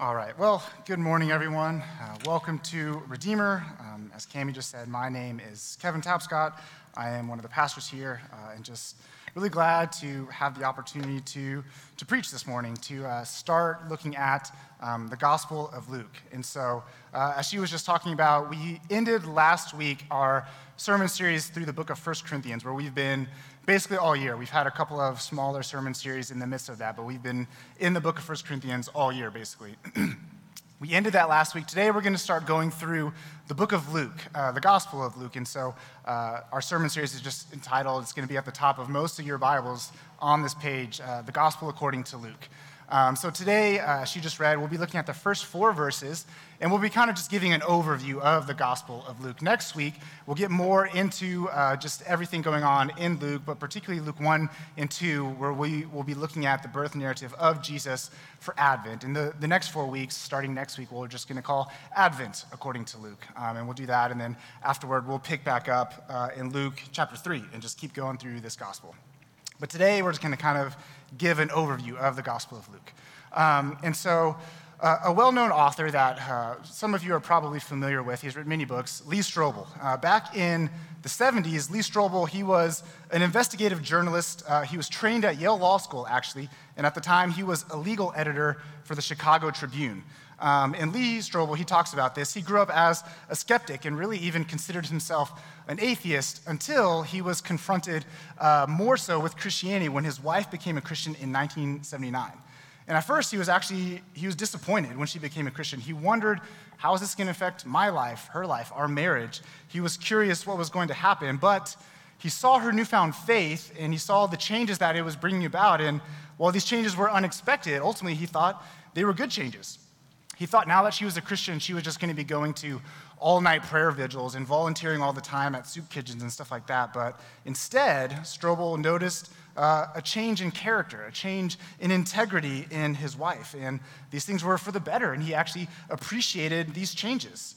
All right, well, good morning, everyone. Welcome to Redeemer. As Cammie just said, my name is Kevin Tapscott. I am one of the pastors here, and just really glad to have the opportunity to preach this morning, to start looking at the Gospel of Luke. And so, as she was just talking about, we ended last week our sermon series through the book of 1 Corinthians, where we've been basically all year. We've had a couple of smaller sermon series in the midst of that, but we've been in the book of 1 Corinthians all year, basically. We ended that last week. Today, we're going to start going through the book of Luke, the Gospel of Luke. And so our sermon series is just entitled, it's going to be at the top of most of your Bibles on this page, The Gospel According to Luke. So today, she just read, we'll be looking at the first four verses, and we'll be kind of just giving an overview of the Gospel of Luke. Next week, we'll get more into just everything going on in Luke, but particularly Luke 1 and 2, where we will be looking at the birth narrative of Jesus for Advent. And the next 4 weeks, starting next week, we're just going to call Advent according to Luke. And we'll do that, and then afterward, we'll pick back up in Luke chapter 3 and just keep going through this Gospel. But today, we're just going to kind of give an overview of the Gospel of Luke. And so a well-known author that some of you are probably familiar with, he's written many books, Lee Strobel. Back in the 70s, Lee Strobel, he was an investigative journalist. He was trained at Yale Law School, actually, and at the time, he was a legal editor for the Chicago Tribune. And Lee Strobel, he talks about this. He grew up as a skeptic and really even considered himself an atheist until he was confronted more so with Christianity when his wife became a Christian in 1979. And at first, he was disappointed when she became a Christian. He wondered, how is this going to affect my life, her life, our marriage? He was curious what was going to happen, but he saw her newfound faith, and he saw the changes that it was bringing about. And while these changes were unexpected, ultimately, he thought they were good changes. He thought now that she was a Christian, she was just going to be going to all-night prayer vigils and volunteering all the time at soup kitchens and stuff like that. But instead, Strobel noticed a change in character, a change in integrity in his wife. And these things were for the better, and he actually appreciated these changes.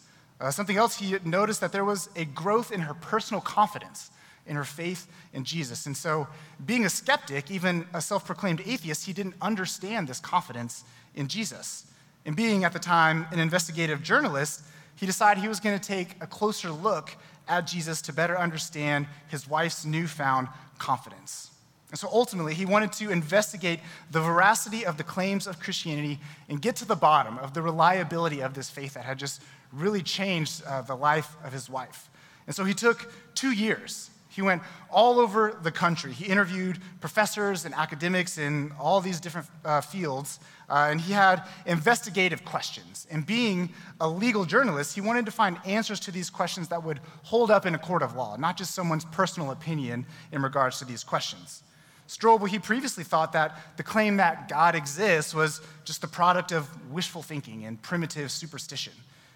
Something else he noticed, that there was a growth in her personal confidence, in her faith in Jesus. And so being a skeptic, even a self-proclaimed atheist, he didn't understand this confidence in Jesus. And being, at the time, an investigative journalist, he decided he was going to take a closer look at Jesus to better understand his wife's newfound confidence. And so ultimately, he wanted to investigate the veracity of the claims of Christianity and get to the bottom of the reliability of this faith that had just really changed the life of his wife. And so he took 2 years. He went all over the country. He interviewed professors and academics in all these different fields, and he had investigative questions. And being a legal journalist, he wanted to find answers to these questions that would hold up in a court of law, not just someone's personal opinion in regards to these questions. Strobel, he previously thought that the claim that God exists was just the product of wishful thinking and primitive superstition.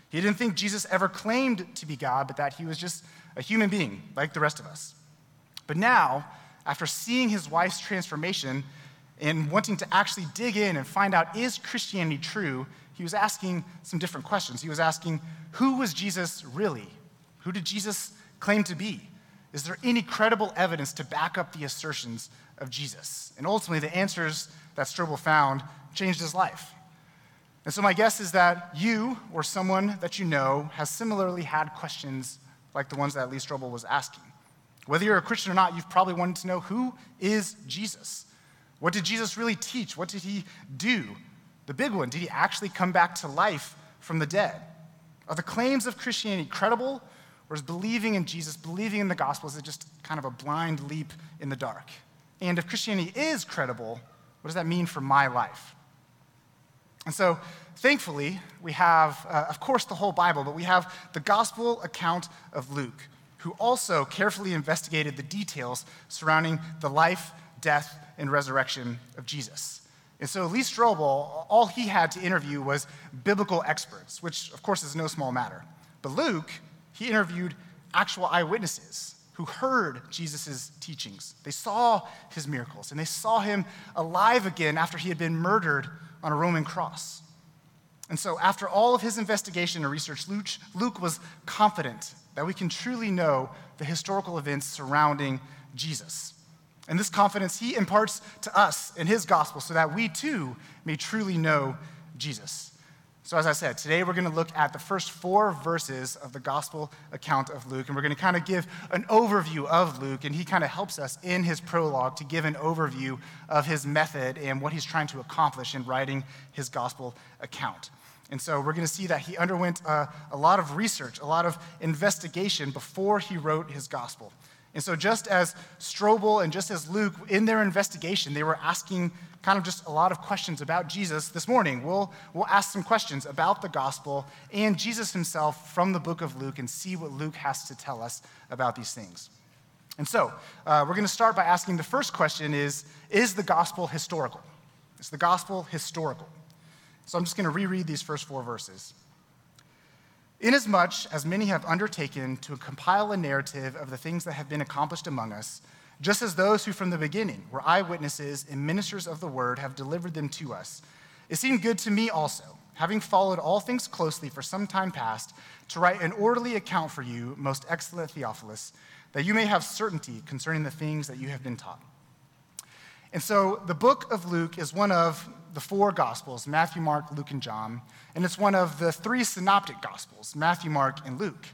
He didn't think Jesus ever claimed to be God, but that he was just a human being like the rest of us. But now, after seeing his wife's transformation and wanting to actually dig in and find out, is Christianity true, he was asking some different questions. He was asking, who was Jesus really? Who did Jesus claim to be? Is there any credible evidence to back up the assertions of Jesus? And ultimately, the answers that Strobel found changed his life. And so my guess is that you or someone that you know has similarly had questions like the ones that Lee Strobel was asking. Whether you're a Christian or not, you've probably wanted to know, who is Jesus? What did Jesus really teach? What did he do? The big one, did he actually come back to life from the dead? Are the claims of Christianity credible, or is believing in Jesus, believing in the gospel, is it just kind of a blind leap in the dark? And if Christianity is credible, what does that mean for my life? And so, thankfully, we have, of course, the whole Bible, but we have the gospel account of Luke, who also carefully investigated the details surrounding the life, death, and resurrection of Jesus. And so Lee Strobel, all he had to interview was biblical experts, which, of course, is no small matter. But Luke, he interviewed actual eyewitnesses who heard Jesus' teachings. They saw his miracles, and they saw him alive again after he had been murdered on a Roman cross. And so after all of his investigation and research, Luke was confident that we can truly know the historical events surrounding Jesus. And this confidence he imparts to us in his gospel so that we too may truly know Jesus. So as I said, today we're going to look at the first four verses of the gospel account of Luke, and we're going to kind of give an overview of Luke, and he kind of helps us in his prologue to give an overview of his method and what he's trying to accomplish in writing his gospel account. And so we're going to see that he underwent a lot of research, a lot of investigation before he wrote his gospel. And so just as Strobel and just as Luke, in their investigation, they were asking kind of just a lot of questions about Jesus this morning. We'll ask some questions about the gospel and Jesus himself from the book of Luke and see what Luke has to tell us about these things. And so we're going to start by asking the first question is the gospel historical? Is the gospel historical? So I'm just going to reread these first four verses. Inasmuch as many have undertaken to compile a narrative of the things that have been accomplished among us, just as those who from the beginning were eyewitnesses and ministers of the word have delivered them to us, it seemed good to me also, having followed all things closely for some time past, to write an orderly account for you, most excellent Theophilus, that you may have certainty concerning the things that you have been taught. And so the book of Luke is one of the four Gospels, Matthew, Mark, Luke, and John, and it's one of the three synoptic Gospels, Matthew, Mark, and Luke.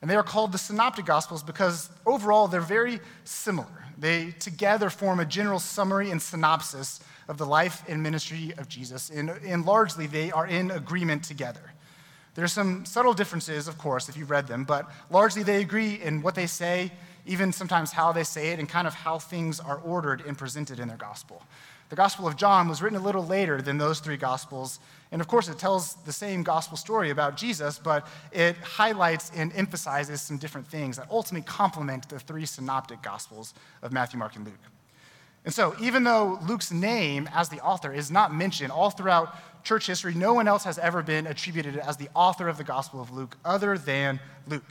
And they are called the synoptic Gospels because overall they're very similar. They together form a general summary and synopsis of the life and ministry of Jesus, and largely they are in agreement together. There's some subtle differences, of course, if you've read them, but largely they agree in what they say, even sometimes how they say it, and kind of how things are ordered and presented in their gospel. The Gospel of John was written a little later than those three Gospels, and of course it tells the same gospel story about Jesus, but it highlights and emphasizes some different things that ultimately complement the three synoptic Gospels of Matthew, Mark, and Luke. And so even though Luke's name as the author is not mentioned all throughout church history, no one else has ever been attributed as the author of the Gospel of Luke other than Luke.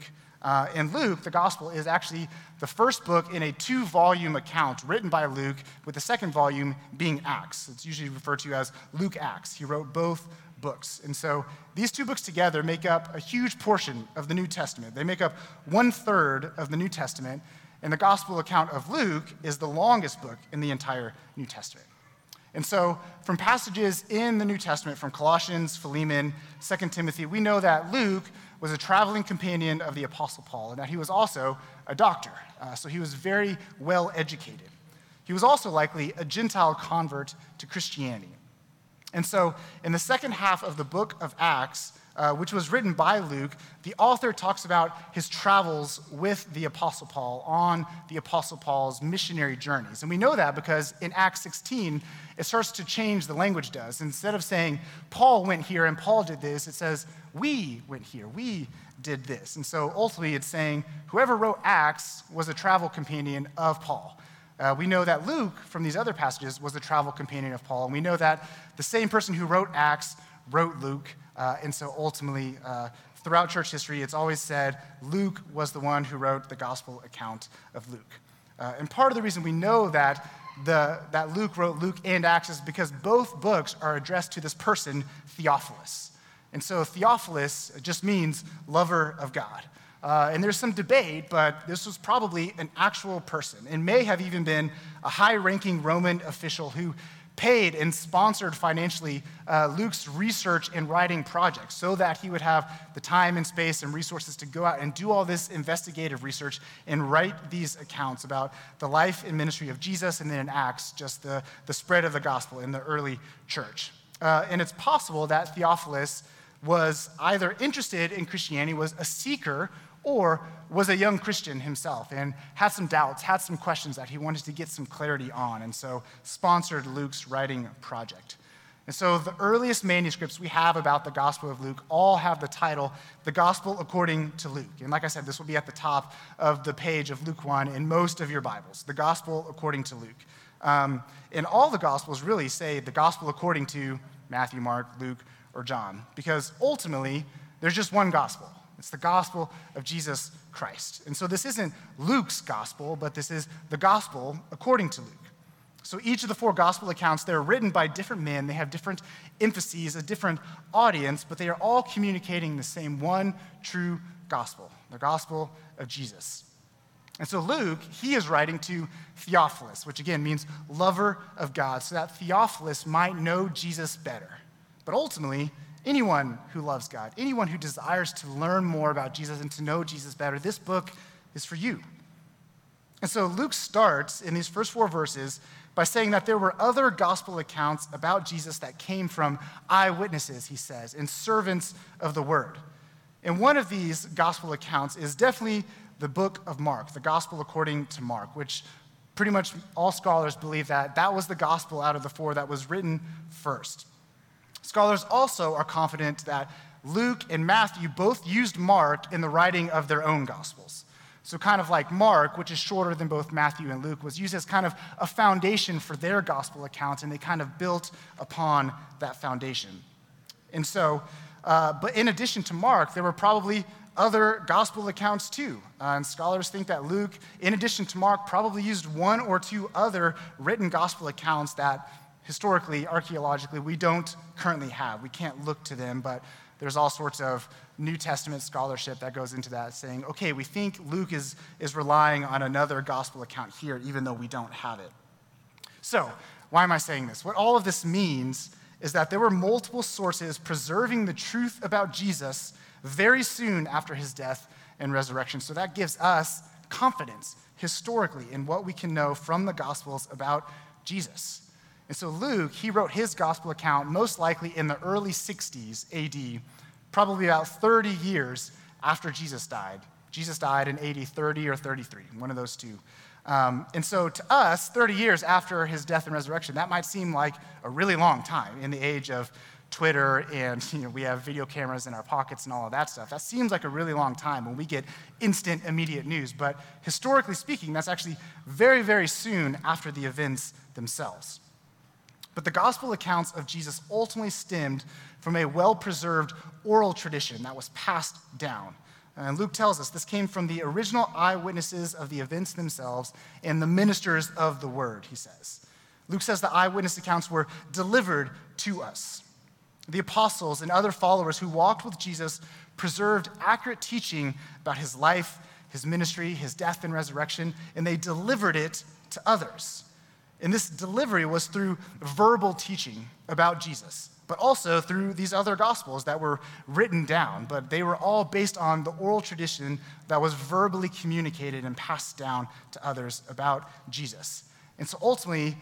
And Luke, the gospel, is actually the first book in a two-volume account written by Luke, with the second volume being Acts. It's usually referred to as Luke-Acts. He wrote both books. And so these two books together make up a huge portion of the New Testament. They make up one-third of the New Testament, and the gospel account of Luke is the longest book in the entire New Testament. And so from passages in the New Testament, from Colossians, Philemon, 2 Timothy, we know that Luke was a traveling companion of the Apostle Paul, and that he was also a doctor, so he was very well educated. He was also likely a Gentile convert to Christianity. And so in the second half of the book of Acts, which was written by Luke, the author talks about his travels with the Apostle Paul on the Apostle Paul's missionary journeys. And we know that because in Acts 16, it starts to change, the language does. Instead of saying, Paul went here and Paul did this, it says, we went here, we did this. And so ultimately it's saying, whoever wrote Acts was a travel companion of Paul. We know that Luke, from these other passages, was a travel companion of Paul. And we know that the same person who wrote Acts wrote Luke. And so ultimately, throughout church history, it's always said Luke was the one who wrote the gospel account of Luke. And part of the reason we know that that Luke wrote Luke and Acts is because both books are addressed to this person, Theophilus. And so Theophilus just means lover of God. And there's some debate, but this was probably an actual person and may have even been a high-ranking Roman official who paid and sponsored financially Luke's research and writing projects so that he would have the time and space and resources to go out and do all this investigative research and write these accounts about the life and ministry of Jesus, and then in Acts, just the spread of the gospel in the early church. And it's possible that Theophilus was either interested in Christianity, was a seeker, or was a young Christian himself and had some doubts, had some questions that he wanted to get some clarity on, and so sponsored Luke's writing project. And so the earliest manuscripts we have about the Gospel of Luke all have the title, The Gospel According to Luke. And like I said, this will be at the top of the page of Luke 1 in most of your Bibles, The Gospel According to Luke. And all the Gospels really say the Gospel according to Matthew, Mark, Luke, or John, because ultimately there's just one gospel. It's the gospel of Jesus Christ. And so this isn't Luke's gospel, but this is the gospel according to Luke. So each of the four gospel accounts, they're written by different men. They have different emphases, a different audience, but they are all communicating the same one true gospel, the gospel of Jesus. And so Luke, he is writing to Theophilus, which again means lover of God, so that Theophilus might know Jesus better. But ultimately, Anyone who loves God, anyone who desires to learn more about Jesus and to know Jesus better, this book is for you. And so Luke starts in these first four verses by saying that there were other gospel accounts about Jesus that came from eyewitnesses, he says, and servants of the word. And one of these gospel accounts is definitely the book of Mark, the gospel according to Mark, which pretty much all scholars believe that that was the gospel out of the four that was written first. Scholars also are confident that Luke and Matthew both used Mark in the writing of their own gospels. So kind of like Mark, which is shorter than both Matthew and Luke, was used as kind of a foundation for their gospel accounts, and they kind of built upon that foundation. And so, but in addition to Mark, there were probably other gospel accounts too. And scholars think that Luke, in addition to Mark, probably used one or two other written gospel accounts that historically, archaeologically, we don't currently have. We can't look to them, but there's all sorts of New Testament scholarship that goes into that saying, okay, we think Luke is relying on another gospel account here, even though we don't have it. So why am I saying this? What all of this means is that there were multiple sources preserving the truth about Jesus very soon after his death and resurrection. So that gives us confidence historically in what we can know from the Gospels about Jesus. And so Luke, he wrote his gospel account most likely in the early 60s AD, probably about 30 years after Jesus died. Jesus died in AD 30 or 33, one of those two. And so to us, 30 years after his death and resurrection, that might seem like a really long time in the age of Twitter and we have video cameras in our pockets and all of that stuff. That seems like a really long time when we get instant, immediate news. But historically speaking, that's actually very, very soon after the events themselves. But the gospel accounts of Jesus ultimately stemmed from a well-preserved oral tradition that was passed down. And Luke tells us this came from the original eyewitnesses of the events themselves and the ministers of the word, he says. Luke says the eyewitness accounts were delivered to us. The apostles and other followers who walked with Jesus preserved accurate teaching about his life, his ministry, his death and resurrection, and they delivered it to others. And this delivery was through verbal teaching about Jesus, but also through these other gospels that were written down, but they were all based on the oral tradition that was verbally communicated and passed down to others about Jesus. And so ultimately,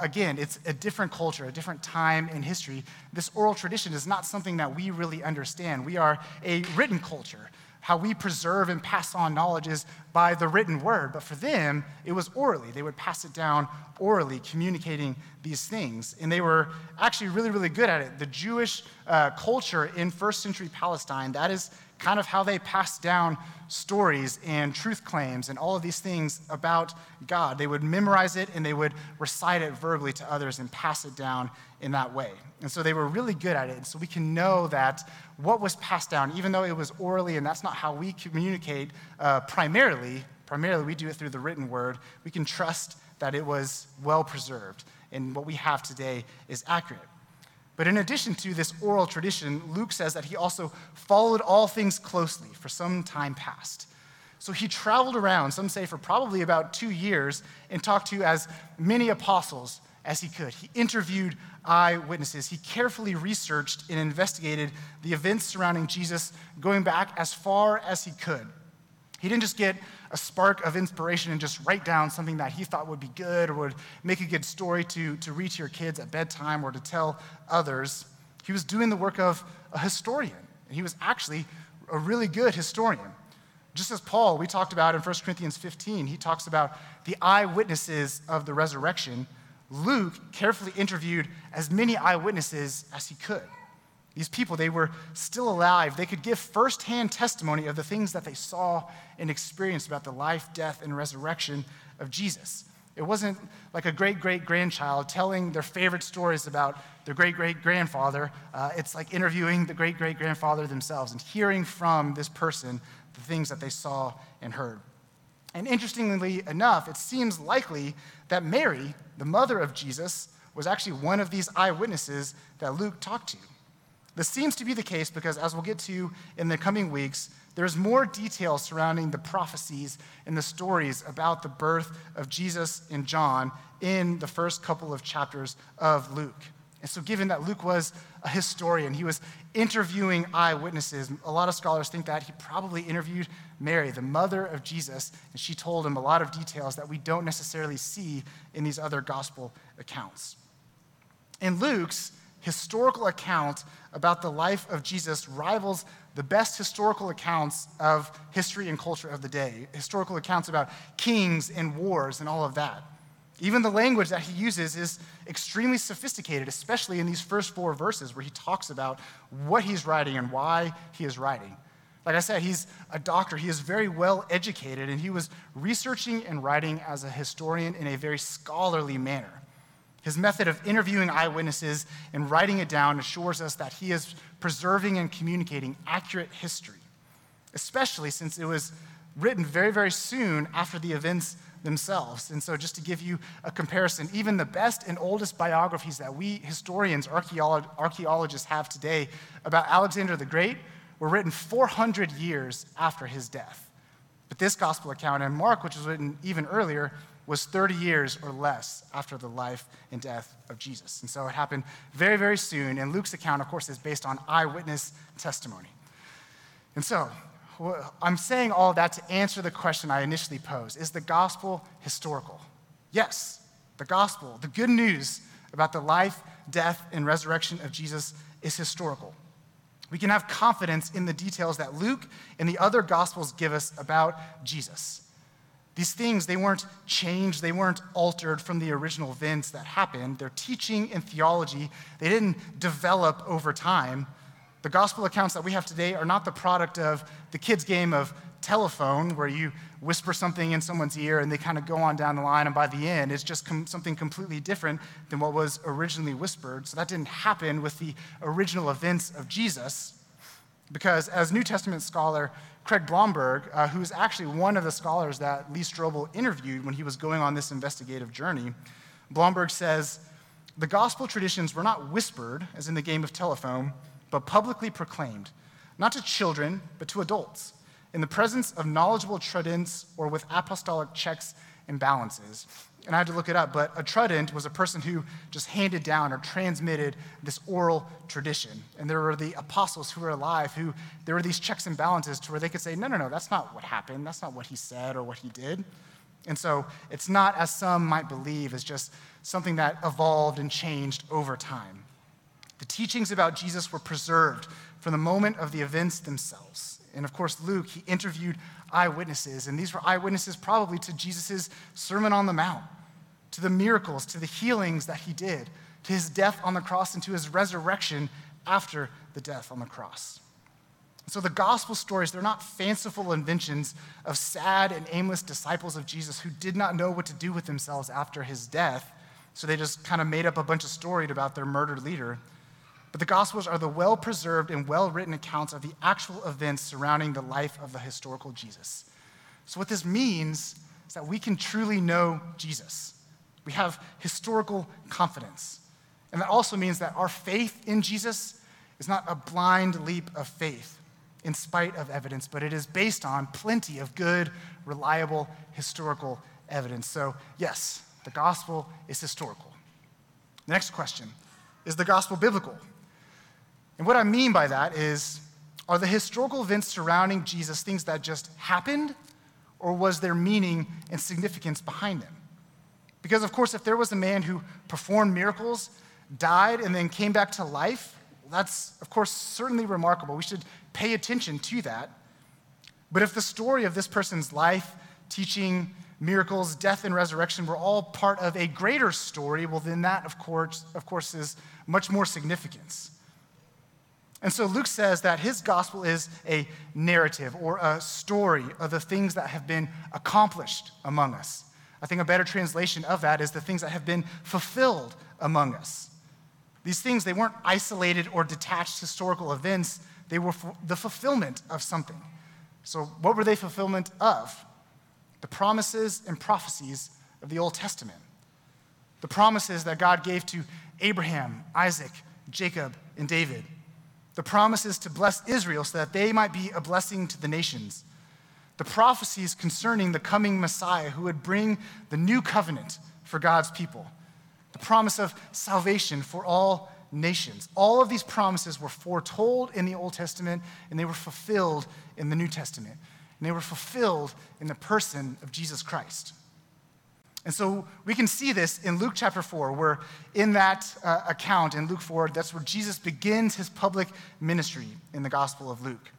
again, it's a different culture, a different time in history. This oral tradition is not something that we really understand. We are a written culture. How we preserve and pass on knowledge is by the written word. But for them, it was orally. They would pass it down orally, communicating these things. And they were actually really, really good at it. The Jewish culture in first century Palestine, that is kind of how they passed down stories and truth claims and all of these things about God. They would memorize it and they would recite it verbally to others and pass it down in that way. And so they were really good at it. And so we can know that what was passed down, even though it was orally, and that's not how we communicate primarily we do it through the written word, we can trust that it was well preserved. And what we have today is accurate. But in addition to this oral tradition, Luke says that he also followed all things closely for some time past. So he traveled around, some say for probably about 2 years, and talked to as many apostles as he could. He interviewed eyewitnesses. He carefully researched and investigated the events surrounding Jesus, going back as far as he could. He didn't just get a spark of inspiration and just write down something that he thought would be good or would make a good story to read to your kids at bedtime or to tell others. He was doing the work of a historian, and he was actually a really good historian. Just as Paul, we talked about in 1 Corinthians 15, he talks about the eyewitnesses of the resurrection. Luke carefully interviewed as many eyewitnesses as he could. These people, they were still alive. They could give firsthand testimony of the things that they saw and experienced about the life, death, and resurrection of Jesus. It wasn't like a great-great-grandchild telling their favorite stories about their great-great-grandfather. It's like interviewing the great-great-grandfather themselves and hearing from this person the things that they saw and heard. And interestingly enough, it seems likely that Mary, the mother of Jesus, was actually one of these eyewitnesses that Luke talked to. This seems to be the case because, as we'll get to in the coming weeks, there's more detail surrounding the prophecies and the stories about the birth of Jesus and John in the first couple of chapters of Luke. And so given that Luke was a historian, he was interviewing eyewitnesses. A lot of scholars think that he probably interviewed Mary, the mother of Jesus, and she told him a lot of details that we don't necessarily see in these other gospel accounts. And Luke's historical account about the life of Jesus rivals the best historical accounts of history and culture of the day, historical accounts about kings and wars and all of that. Even the language that he uses is extremely sophisticated, especially in these first four verses where he talks about what he's writing and why he is writing. Like I said, he's a doctor. He is very well educated, and he was researching and writing as a historian in a very scholarly manner. His method of interviewing eyewitnesses and writing it down assures us that he is preserving and communicating accurate history, especially since it was written very, very soon after the events themselves. And so just to give you a comparison, even the best and oldest biographies that we historians, archaeologists have today about Alexander the Great were written 400 years after his death. But this gospel account in Mark, which was written even earlier, was 30 years or less after the life and death of Jesus. And so it happened very, very soon. And Luke's account, of course, is based on eyewitness testimony. And so I'm saying all that to answer the question I initially posed. Is the gospel historical? Yes, the gospel, the good news about the life, death, and resurrection of Jesus is historical. We can have confidence in the details that Luke and the other gospels give us about Jesus. These things, they weren't changed, they weren't altered from the original events that happened. Their teaching and theology, they didn't develop over time. The gospel accounts that we have today are not the product of the kids' game of telephone, where you whisper something in someone's ear and they kind of go on down the line, and by the end, it's just something completely different than what was originally whispered. So that didn't happen with the original events of Jesus, because as New Testament scholar Craig Blomberg, who's actually one of the scholars that Lee Strobel interviewed when he was going on this investigative journey, Blomberg says, the gospel traditions were not whispered, as in the game of telephone, but publicly proclaimed, not to children, but to adults, in the presence of knowledgeable trudents or with apostolic checks and balances. And I had to look it up, but a trudent was a person who just handed down or transmitted this oral tradition. And there were the apostles who were alive, who there were these checks and balances to where they could say, no, that's not what happened. That's not what he said or what he did. And so it's not, as some might believe, it's just something that evolved and changed over time. The teachings about Jesus were preserved from the moment of the events themselves. And of course, Luke, he interviewed eyewitnesses, and these were eyewitnesses probably to Jesus' Sermon on the Mount, to the miracles, to the healings that he did, to his death on the cross, and to his resurrection after the death on the cross. So the gospel stories, they're not fanciful inventions of sad and aimless disciples of Jesus who did not know what to do with themselves after his death, so they just kind of made up a bunch of stories about their murdered leader. But the Gospels are the well-preserved and well-written accounts of the actual events surrounding the life of the historical Jesus. So what this means is that we can truly know Jesus. We have historical confidence. And that also means that our faith in Jesus is not a blind leap of faith in spite of evidence, but it is based on plenty of good, reliable, historical evidence. So yes, the gospel is historical. The next question, is the gospel biblical? And what I mean by that is, are the historical events surrounding Jesus things that just happened, or was there meaning and significance behind them? Because of course, if there was a man who performed miracles, died, and then came back to life, that's of course certainly remarkable. We should pay attention to that. But if the story of this person's life, teaching, miracles, death, and resurrection were all part of a greater story, well, then that, of course, is much more significant. And so Luke says that his gospel is a narrative or a story of the things that have been accomplished among us. I think a better translation of that is the things that have been fulfilled among us. These things, they weren't isolated or detached historical events. They were the fulfillment of something. So what were they fulfillment of? The promises and prophecies of the Old Testament. The promises that God gave to Abraham, Isaac, Jacob, and David. The promises to bless Israel so that they might be a blessing to the nations. The prophecies concerning the coming Messiah who would bring the new covenant for God's people. the promise of salvation for all nations. All of these promises were foretold in the Old Testament, and they were fulfilled in the New Testament. And they were fulfilled in the person of Jesus Christ. And so we can see this in Luke chapter 4, where in that account, in Luke 4, that's where Jesus begins his public ministry in the Gospel of Luke.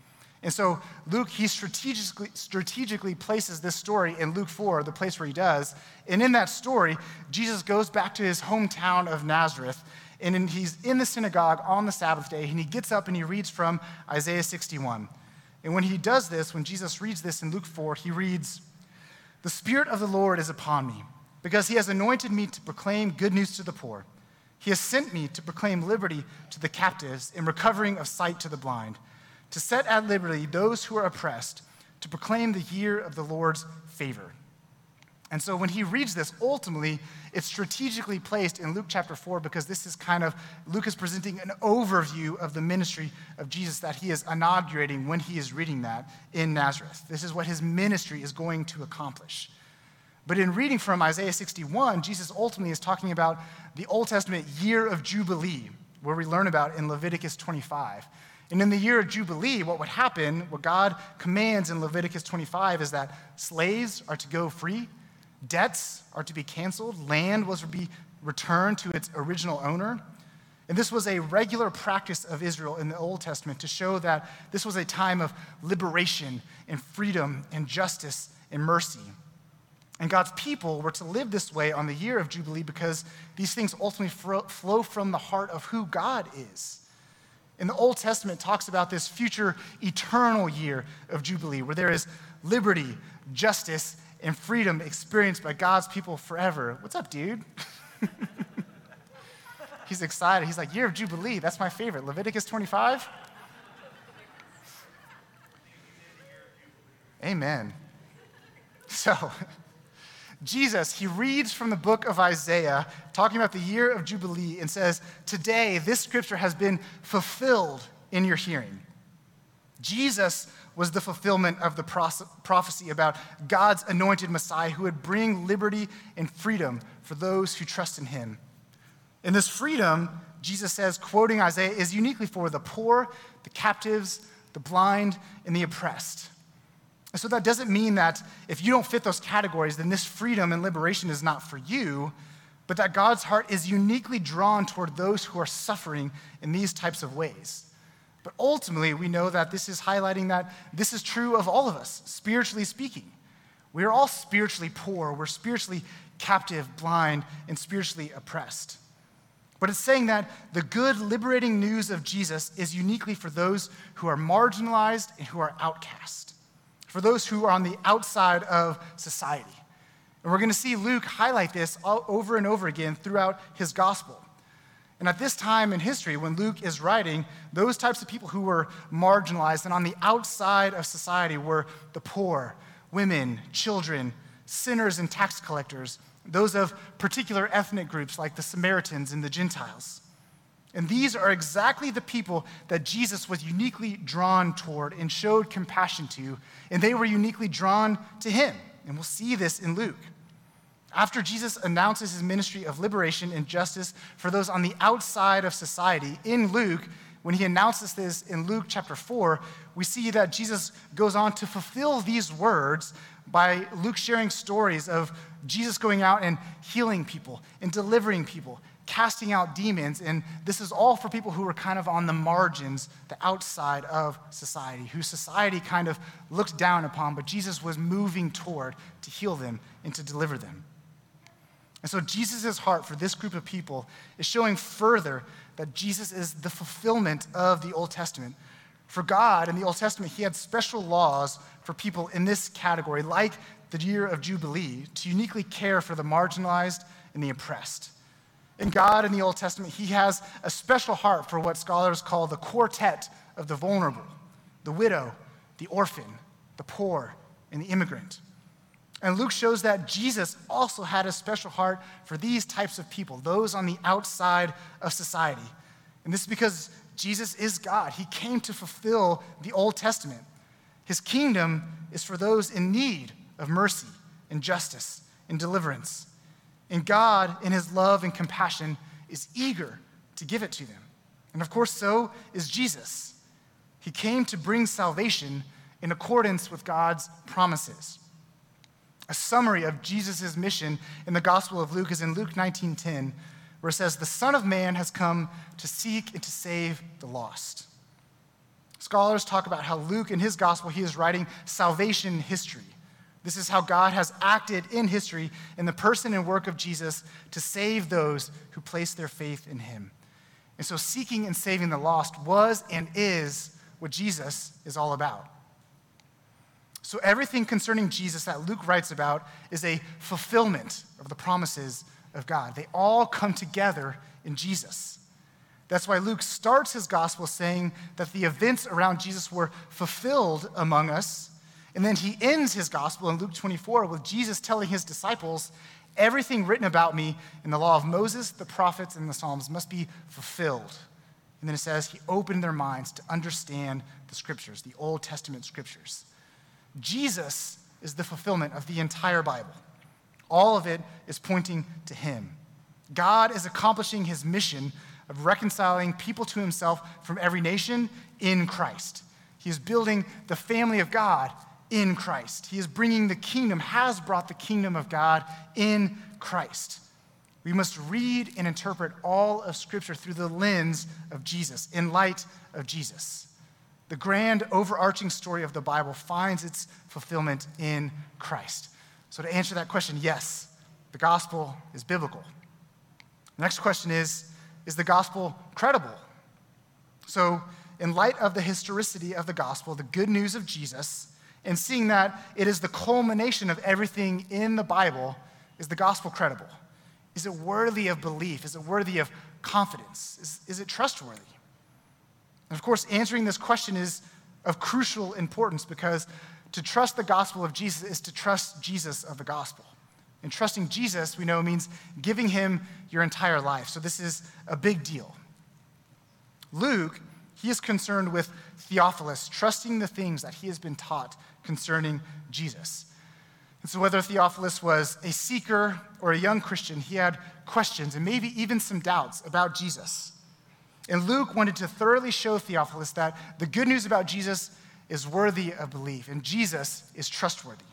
And so Luke, he strategically places this story in Luke 4, the place where he does. And in that story, Jesus goes back to his hometown of Nazareth, and he's in the synagogue on the Sabbath day, and he gets up and he reads from Isaiah 61. And when he does this, when Jesus reads this in Luke 4, he reads, "The Spirit of the Lord is upon me, because he has anointed me to proclaim good news to the poor. He has sent me to proclaim liberty to the captives and recovering of sight to the blind, to set at liberty those who are oppressed, to proclaim the year of the Lord's favor." And so when he reads this, ultimately, it's strategically placed in Luke chapter 4 because this is kind of, Luke is presenting an overview of the ministry of Jesus that he is inaugurating when he is reading that in Nazareth. This is what his ministry is going to accomplish. But in reading from Isaiah 61, Jesus ultimately is talking about the Old Testament year of Jubilee, where we learn about in Leviticus 25. And in the year of Jubilee, what would happen, what God commands in Leviticus 25 is that slaves are to go free, debts are to be canceled, land was to be returned to its original owner. And this was a regular practice of Israel in the Old Testament to show that this was a time of liberation and freedom and justice and mercy. And God's people were to live this way on the year of Jubilee because these things ultimately flow from the heart of who God is. And the Old Testament talks about this future eternal year of Jubilee, where there is liberty, justice, and freedom experienced by God's people forever. What's up, dude? He's excited. He's like, year of Jubilee, that's my favorite. Leviticus 25? Amen. So, Jesus, he reads from the book of Isaiah, talking about the year of Jubilee, and says, today, this scripture has been fulfilled in your hearing. Jesus was the fulfillment of the prophecy about God's anointed Messiah who would bring liberty and freedom for those who trust in him. And this freedom, Jesus says, quoting Isaiah, is uniquely for the poor, the captives, the blind, and the oppressed. And so that doesn't mean that if you don't fit those categories, then this freedom and liberation is not for you, but that God's heart is uniquely drawn toward those who are suffering in these types of ways. But ultimately, we know that this is highlighting that this is true of all of us, spiritually speaking. We are all spiritually poor. We're spiritually captive, blind, and spiritually oppressed. But it's saying that the good, liberating news of Jesus is uniquely for those who are marginalized and who are outcast, for those who are on the outside of society. And we're going to see Luke highlight this over and over again throughout his gospel. And at this time in history, when Luke is writing, those types of people who were marginalized and on the outside of society were the poor, women, children, sinners and tax collectors, those of particular ethnic groups like the Samaritans and the Gentiles. And these are exactly the people that Jesus was uniquely drawn toward and showed compassion to, and they were uniquely drawn to him. And we'll see this in Luke. After Jesus announces his ministry of liberation and justice for those on the outside of society, in Luke, when he announces this in Luke chapter 4, we see that Jesus goes on to fulfill these words by Luke sharing stories of Jesus going out and healing people and delivering people, casting out demons, and this is all for people who were kind of on the margins, the outside of society, who society kind of looked down upon, but Jesus was moving toward to heal them and to deliver them. And so Jesus' heart for this group of people is showing further that Jesus is the fulfillment of the Old Testament. For God in the Old Testament, he had special laws for people in this category, like the year of Jubilee, to uniquely care for the marginalized and the oppressed. And God in the Old Testament, he has a special heart for what scholars call the quartet of the vulnerable, the widow, the orphan, the poor, and the immigrant. And Luke shows that Jesus also had a special heart for these types of people, those on the outside of society. And this is because Jesus is God. He came to fulfill the Old Testament. His kingdom is for those in need of mercy and justice and deliverance. And God, in his love and compassion, is eager to give it to them. And of course, so is Jesus. He came to bring salvation in accordance with God's promises. A summary of Jesus' mission in the Gospel of Luke is in Luke 19:10, where it says, "The Son of Man has come to seek and to save the lost." Scholars talk about how Luke, in his gospel, he is writing salvation history. This is how God has acted in history in the person and work of Jesus to save those who place their faith in him. And so seeking and saving the lost was and is what Jesus is all about. So everything concerning Jesus that Luke writes about is a fulfillment of the promises of God. They all come together in Jesus. That's why Luke starts his gospel saying that the events around Jesus were fulfilled among us. And then he ends his gospel in Luke 24 with Jesus telling his disciples, "Everything written about me in the law of Moses, the prophets, and the Psalms must be fulfilled." And then it says he opened their minds to understand the scriptures, the Old Testament scriptures. Jesus is the fulfillment of the entire Bible. All of it is pointing to him. God is accomplishing his mission of reconciling people to himself from every nation in Christ. He is building the family of God in Christ. He is bringing the kingdom, has brought the kingdom of God in Christ. We must read and interpret all of Scripture through the lens of Jesus, in light of Jesus. The grand overarching story of the Bible finds its fulfillment in Christ. So to answer that question, yes, the gospel is biblical. The next question is the gospel credible? So in light of the historicity of the gospel, the good news of Jesus, and seeing that it is the culmination of everything in the Bible, is the gospel credible? Is it worthy of belief? Is it worthy of confidence? Is it trustworthy? And of course, answering this question is of crucial importance, because to trust the gospel of Jesus is to trust Jesus of the gospel. And trusting Jesus, we know, means giving him your entire life. So this is a big deal. Luke, he is concerned with Theophilus trusting the things that he has been taught concerning Jesus. And so whether Theophilus was a seeker or a young Christian, he had questions and maybe even some doubts about Jesus. And Luke wanted to thoroughly show Theophilus that the good news about Jesus is worthy of belief and Jesus is trustworthy.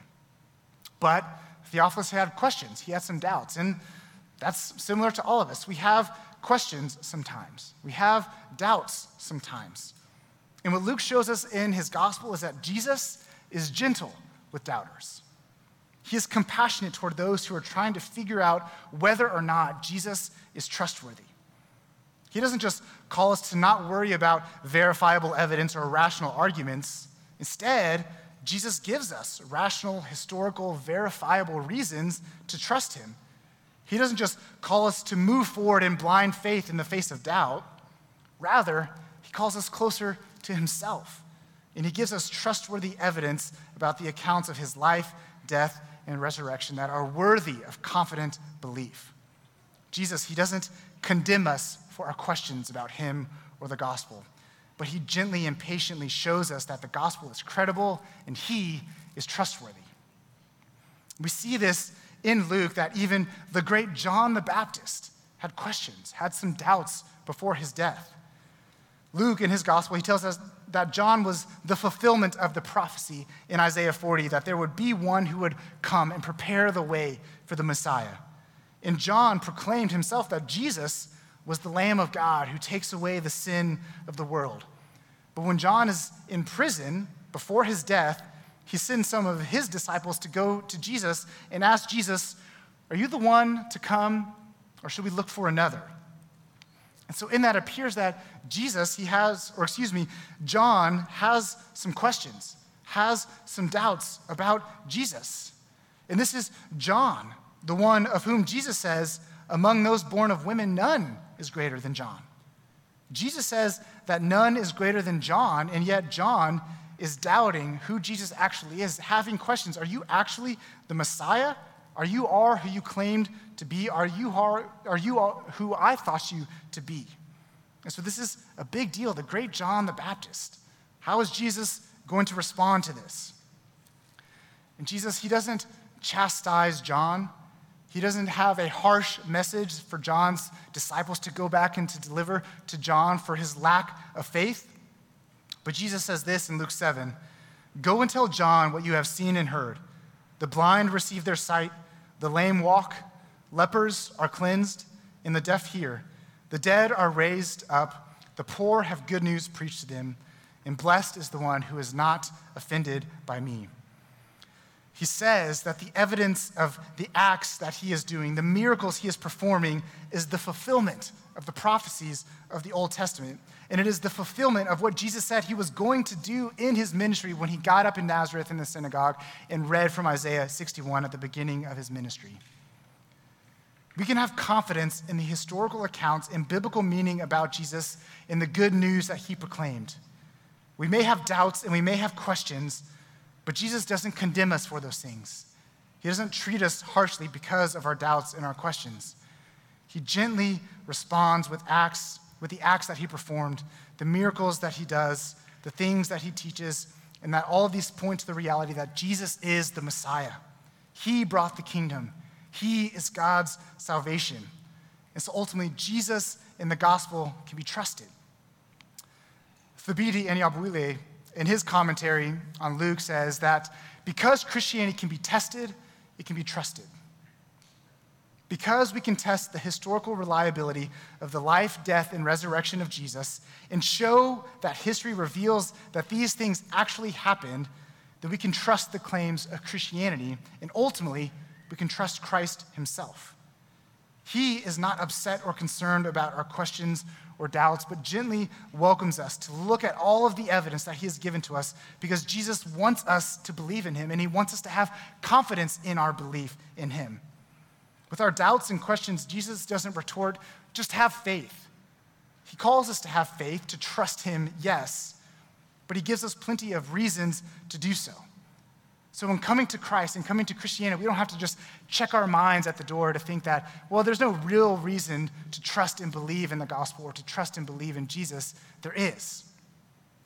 But Theophilus had questions. He had some doubts. And that's similar to all of us. We have questions sometimes. We have doubts sometimes. And what Luke shows us in his gospel is that Jesus is gentle with doubters. He is compassionate toward those who are trying to figure out whether or not Jesus is trustworthy. He doesn't just call us to not worry about verifiable evidence or rational arguments. Instead, Jesus gives us rational, historical, verifiable reasons to trust him. He doesn't just call us to move forward in blind faith in the face of doubt. Rather, he calls us closer to himself, and he gives us trustworthy evidence about the accounts of his life, death, and resurrection that are worthy of confident belief. Jesus, he doesn't condemn us for our questions about him or the gospel, but he gently and patiently shows us that the gospel is credible and he is trustworthy. We see this in Luke, that even the great John the Baptist had questions, had some doubts before his death. Luke, in his gospel, he tells us that John was the fulfillment of the prophecy in Isaiah 40, that there would be one who would come and prepare the way for the Messiah. And John proclaimed himself that Jesus was the Lamb of God who takes away the sin of the world. But when John is in prison before his death, he sends some of his disciples to go to Jesus and ask Jesus, "Are you the one to come, or should we look for another?" And so in that appears that John has some questions, has some doubts about Jesus. And this is John, the one of whom Jesus says, "Among those born of women, none is greater than John." Jesus says that none is greater than John, and yet John is doubting who Jesus actually is, having questions. Are you actually the Messiah? Are you are who you claimed to be? Are you who I thought you to be? And so this is a big deal, the great John the Baptist. How is Jesus going to respond to this? And Jesus, he doesn't chastise John. He doesn't have a harsh message for John's disciples to go back and to deliver to John for his lack of faith. But Jesus says this in Luke 7, "Go and tell John what you have seen and heard. The blind receive their sight, the lame walk, lepers are cleansed, and the deaf hear. The dead are raised up, the poor have good news preached to them, and blessed is the one who is not offended by me." He says that the evidence of the acts that he is doing, the miracles he is performing, is the fulfillment of the prophecies of the Old Testament. And it is the fulfillment of what Jesus said he was going to do in his ministry when he got up in Nazareth in the synagogue and read from Isaiah 61 at the beginning of his ministry. We can have confidence in the historical accounts and biblical meaning about Jesus and the good news that he proclaimed. We may have doubts and we may have questions, but Jesus doesn't condemn us for those things. He doesn't treat us harshly because of our doubts and our questions. He gently responds with the acts that he performed, the miracles that he does, the things that he teaches, and that all of these point to the reality that Jesus is the Messiah. He brought the kingdom. He is God's salvation. And so ultimately, Jesus and the gospel can be trusted. Thabiti Anyabwile, in his commentary on Luke, says that because Christianity can be tested, it can be trusted. Because we can test the historical reliability of the life, death, and resurrection of Jesus and show that history reveals that these things actually happened, then we can trust the claims of Christianity, and ultimately, we can trust Christ himself. He is not upset or concerned about our questions or doubts, but gently welcomes us to look at all of the evidence that he has given to us, because Jesus wants us to believe in him, and he wants us to have confidence in our belief in him. With our doubts and questions, Jesus doesn't retort, "Just have faith." He calls us to have faith, to trust him, yes, but he gives us plenty of reasons to do so. So in coming to Christ and coming to Christianity, we don't have to just check our minds at the door to think that, well, there's no real reason to trust and believe in the gospel or to trust and believe in Jesus. There is.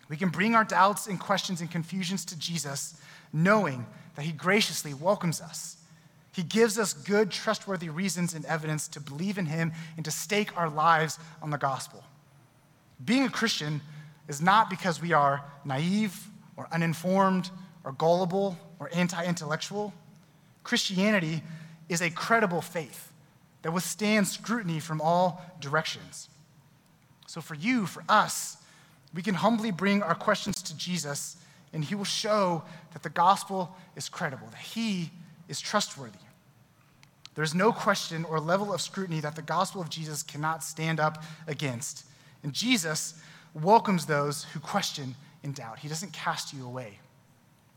We can bring our doubts and questions and confusions to Jesus, knowing that he graciously welcomes us. He gives us good, trustworthy reasons and evidence to believe in him and to stake our lives on the gospel. Being a Christian is not because we are naive or uninformed or gullible or anti-intellectual. Christianity is a credible faith that withstands scrutiny from all directions. So for you, for us, we can humbly bring our questions to Jesus, and he will show that the gospel is credible, that he is trustworthy. There's no question or level of scrutiny that the gospel of Jesus cannot stand up against. And Jesus welcomes those who question and doubt. He doesn't cast you away.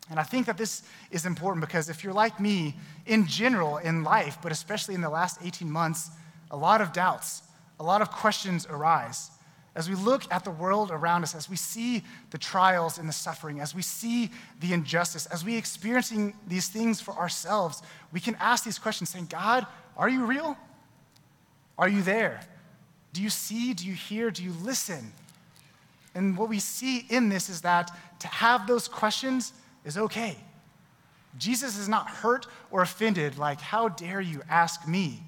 And I think that this is important because if you're like me, in general, in life, but especially in the last 18 months, a lot of doubts, a lot of questions arise. As we look at the world around us, as we see the trials and the suffering, as we see the injustice, as we experiencing these things for ourselves, we can ask these questions saying, God, are you real? Are you there? Do you see? Do you hear? Do you listen? And what we see in this is that to have those questions is okay. Jesus is not hurt or offended, like, how dare you ask me?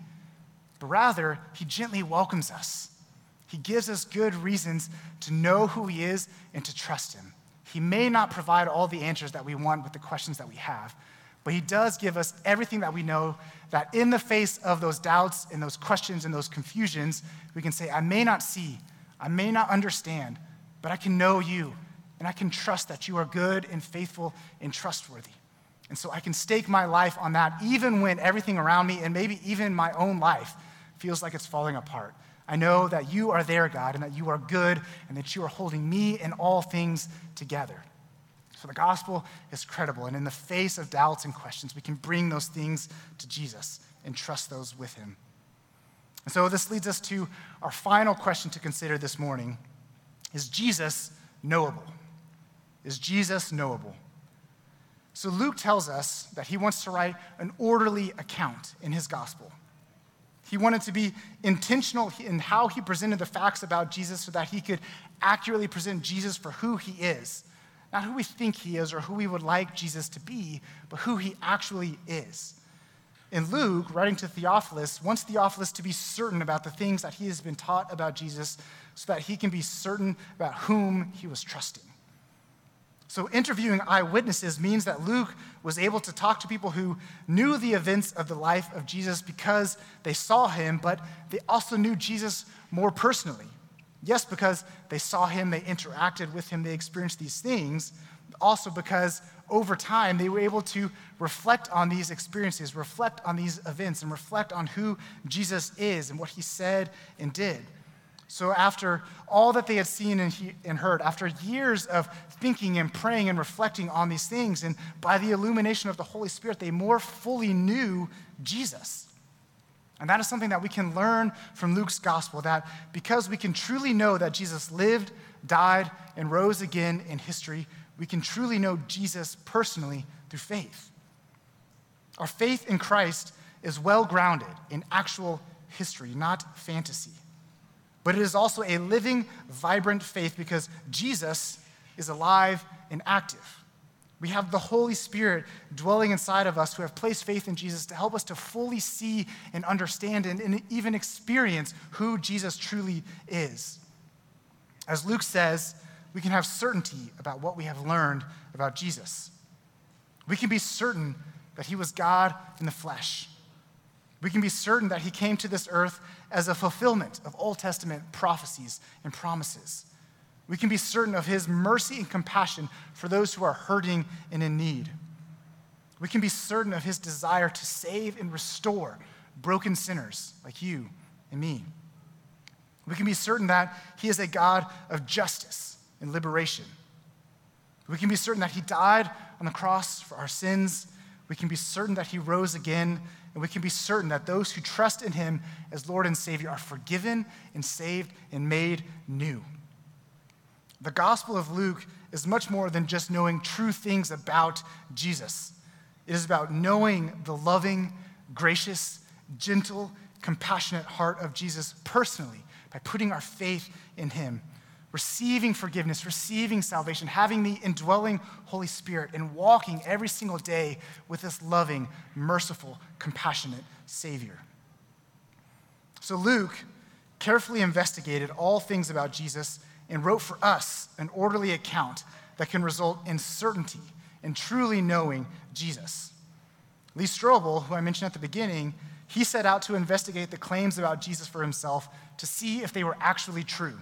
But rather, he gently welcomes us. He gives us good reasons to know who he is and to trust him. He may not provide all the answers that we want with the questions that we have, but he does give us everything that we know, that in the face of those doubts and those questions and those confusions, we can say, I may not see, I may not understand, but I can know you. And I can trust that you are good and faithful and trustworthy. And so I can stake my life on that even when everything around me and maybe even my own life feels like it's falling apart. I know that you are there, God, and that you are good and that you are holding me and all things together. So the gospel is credible. And in the face of doubts and questions, we can bring those things to Jesus and trust those with him. And so this leads us to our final question to consider this morning. Is Jesus knowable? Is Jesus knowable? So Luke tells us that he wants to write an orderly account in his gospel. He wanted to be intentional in how he presented the facts about Jesus so that he could accurately present Jesus for who he is. Not who we think he is or who we would like Jesus to be, but who he actually is. And Luke, writing to Theophilus, wants Theophilus to be certain about the things that he has been taught about Jesus so that he can be certain about whom he was trusting. So interviewing eyewitnesses means that Luke was able to talk to people who knew the events of the life of Jesus because they saw him, but they also knew Jesus more personally. Yes, because they saw him, they interacted with him, they experienced these things, also because over time they were able to reflect on these experiences, reflect on these events, and reflect on who Jesus is and what he said and did. So after all that they had seen and heard, after years of thinking and praying and reflecting on these things, and by the illumination of the Holy Spirit, they more fully knew Jesus. And that is something that we can learn from Luke's gospel, that because we can truly know that Jesus lived, died, and rose again in history, we can truly know Jesus personally through faith. Our faith in Christ is well grounded in actual history, not fantasy. But it is also a living, vibrant faith because Jesus is alive and active. We have the Holy Spirit dwelling inside of us who have placed faith in Jesus to help us to fully see and understand and even experience who Jesus truly is. As Luke says, we can have certainty about what we have learned about Jesus. We can be certain that he was God in the flesh. We can be certain that he came to this earth as a fulfillment of Old Testament prophecies and promises. We can be certain of his mercy and compassion for those who are hurting and in need. We can be certain of his desire to save and restore broken sinners like you and me. We can be certain that he is a God of justice and liberation. We can be certain that he died on the cross for our sins. We can be certain that he rose again. And we can be certain that those who trust in him as Lord and Savior are forgiven and saved and made new. The Gospel of Luke is much more than just knowing true things about Jesus. It is about knowing the loving, gracious, gentle, compassionate heart of Jesus personally by putting our faith in him, receiving forgiveness, receiving salvation, having the indwelling Holy Spirit, and walking every single day with this loving, merciful, compassionate Savior. So Luke carefully investigated all things about Jesus and wrote for us an orderly account that can result in certainty and truly knowing Jesus. Lee Strobel, who I mentioned at the beginning, he set out to investigate the claims about Jesus for himself to see if they were actually true.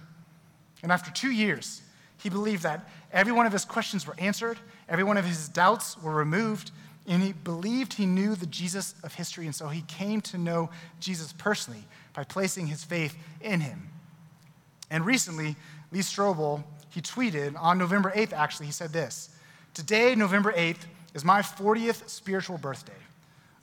And after 2 years, he believed that every one of his questions were answered, every one of his doubts were removed, and he believed he knew the Jesus of history, and so he came to know Jesus personally by placing his faith in him. And recently, Lee Strobel, he tweeted on November 8th, actually, he said this: "Today, November 8th, is my 40th spiritual birthday.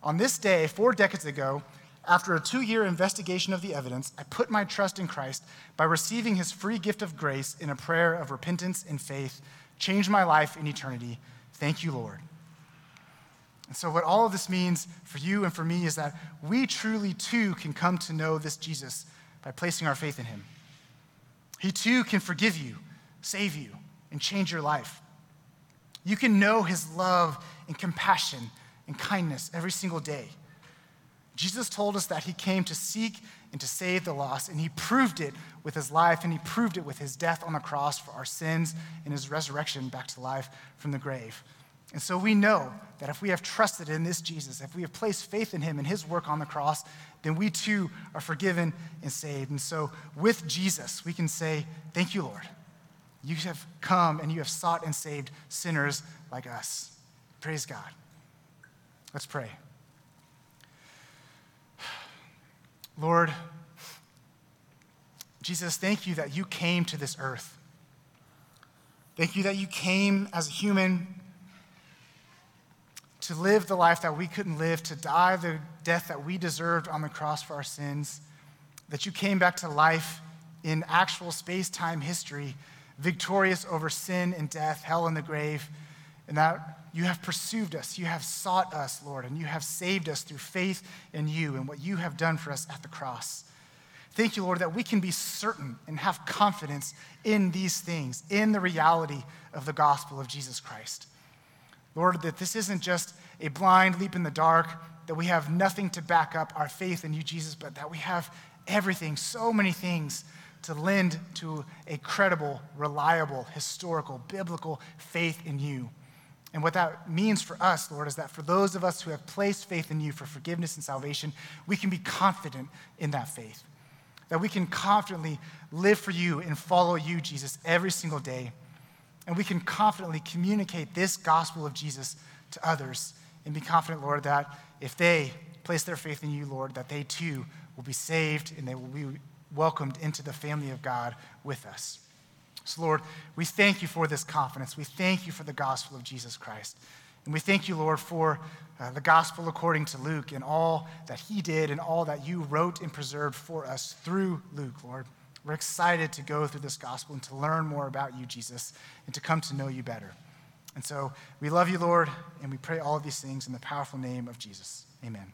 On this day, 4 decades ago, after a 2-year investigation of the evidence, I put my trust in Christ by receiving his free gift of grace in a prayer of repentance and faith, changed my life in eternity. Thank you, Lord." And so what all of this means for you and for me is that we truly, too, can come to know this Jesus by placing our faith in him. He too can forgive you, save you, and change your life. You can know his love and compassion and kindness every single day. Jesus told us that he came to seek and to save the lost, and he proved it with his life, and he proved it with his death on the cross for our sins and his resurrection back to life from the grave. And so we know that if we have trusted in this Jesus, if we have placed faith in him and his work on the cross, then we too are forgiven and saved. And so with Jesus, we can say, "Thank you, Lord. You have come and you have sought and saved sinners like us." Praise God. Let's pray. Lord, Jesus, thank you that you came to this earth. Thank you that you came as a human to live the life that we couldn't live, to die the death that we deserved on the cross for our sins, that you came back to life in actual space-time history, victorious over sin and death, hell and the grave, and that you have pursued us, you have sought us, Lord, and you have saved us through faith in you and what you have done for us at the cross. Thank you, Lord, that we can be certain and have confidence in these things, in the reality of the gospel of Jesus Christ. Lord, that this isn't just a blind leap in the dark that we have nothing to back up our faith in you, Jesus, but that we have everything, so many things to lend to a credible, reliable, historical, biblical faith in you. And what that means for us, Lord, is that for those of us who have placed faith in you for forgiveness and salvation, we can be confident in that faith, that we can confidently live for you and follow you, Jesus, every single day. And we can confidently communicate this gospel of Jesus to others and be confident, Lord, that if they place their faith in you, Lord, that they too will be saved and they will be welcomed into the family of God with us. So, Lord, we thank you for this confidence. We thank you for the gospel of Jesus Christ. And we thank you, Lord, for the gospel according to Luke and all that he did and all that you wrote and preserved for us through Luke, Lord. We're excited to go through this gospel and to learn more about you, Jesus, and to come to know you better. And so we love you, Lord, and we pray all of these things in the powerful name of Jesus. Amen.